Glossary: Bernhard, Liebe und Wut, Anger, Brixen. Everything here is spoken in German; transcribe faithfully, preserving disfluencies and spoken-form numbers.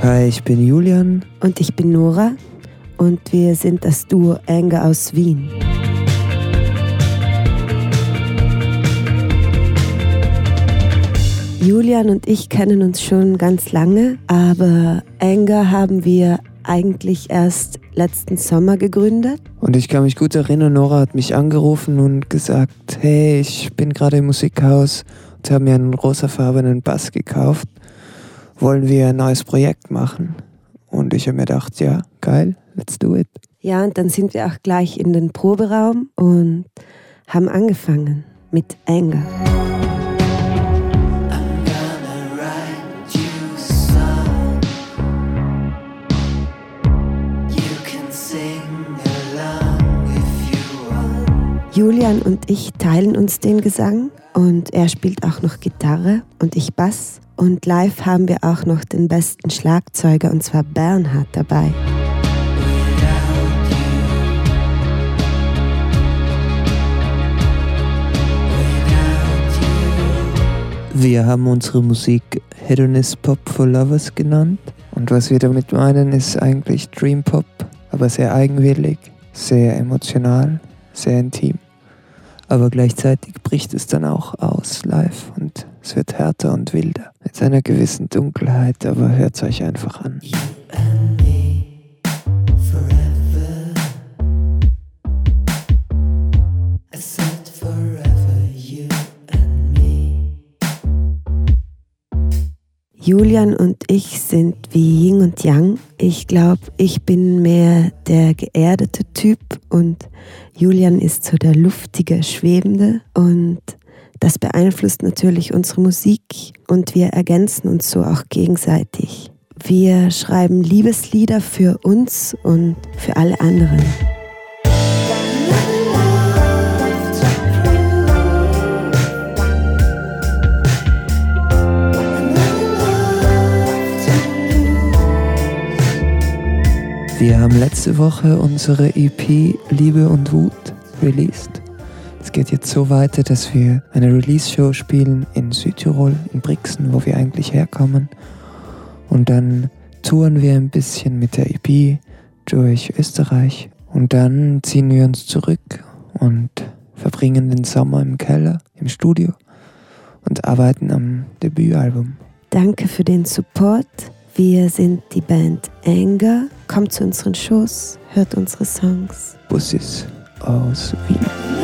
Hi, ich bin Julian. Und ich bin Nora. Und wir sind das Duo Anger aus Wien. Julian und ich kennen uns schon ganz lange, aber Anger haben wir eigentlich erst letzten Sommer gegründet. Und ich kann mich gut erinnern, Nora hat mich angerufen und gesagt, hey, ich bin gerade im Musikhaus und habe mir einen rosafarbenen Bass gekauft. Wollen wir ein neues Projekt machen? Und ich habe mir gedacht, ja, geil, let's do it. Ja, und dann sind wir auch gleich in den Proberaum und haben angefangen mit Anger. Julian und ich teilen uns den Gesang und er spielt auch noch Gitarre und ich Bass. Und live haben wir auch noch den besten Schlagzeuger, und zwar Bernhard, dabei. Wir haben unsere Musik Hedonist Pop for Lovers genannt. Und was wir damit meinen, ist eigentlich Dream Pop, aber sehr eigenwillig, sehr emotional, sehr intim. Aber gleichzeitig bricht es dann auch aus live und es wird härter und wilder. Mit einer gewissen Dunkelheit, aber hört es euch einfach an. Julian und ich sind wie Yin und Yang. Ich glaube, ich bin mehr der geerdete Typ und Julian ist so der luftige, schwebende. Und das beeinflusst natürlich unsere Musik und wir ergänzen uns so auch gegenseitig. Wir schreiben Liebeslieder für uns und für alle anderen. Wir haben letzte Woche unsere E P Liebe und Wut released. Es geht jetzt so weiter, dass wir eine Release-Show spielen in Südtirol, in Brixen, wo wir eigentlich herkommen. Und dann touren wir ein bisschen mit der E P durch Österreich. Und dann ziehen wir uns zurück und verbringen den Sommer im Keller, im Studio und arbeiten am Debütalbum. Danke für den Support. Wir sind die Band Anger. Kommt zu unseren Shows, hört unsere Songs. Bussis aus Wien.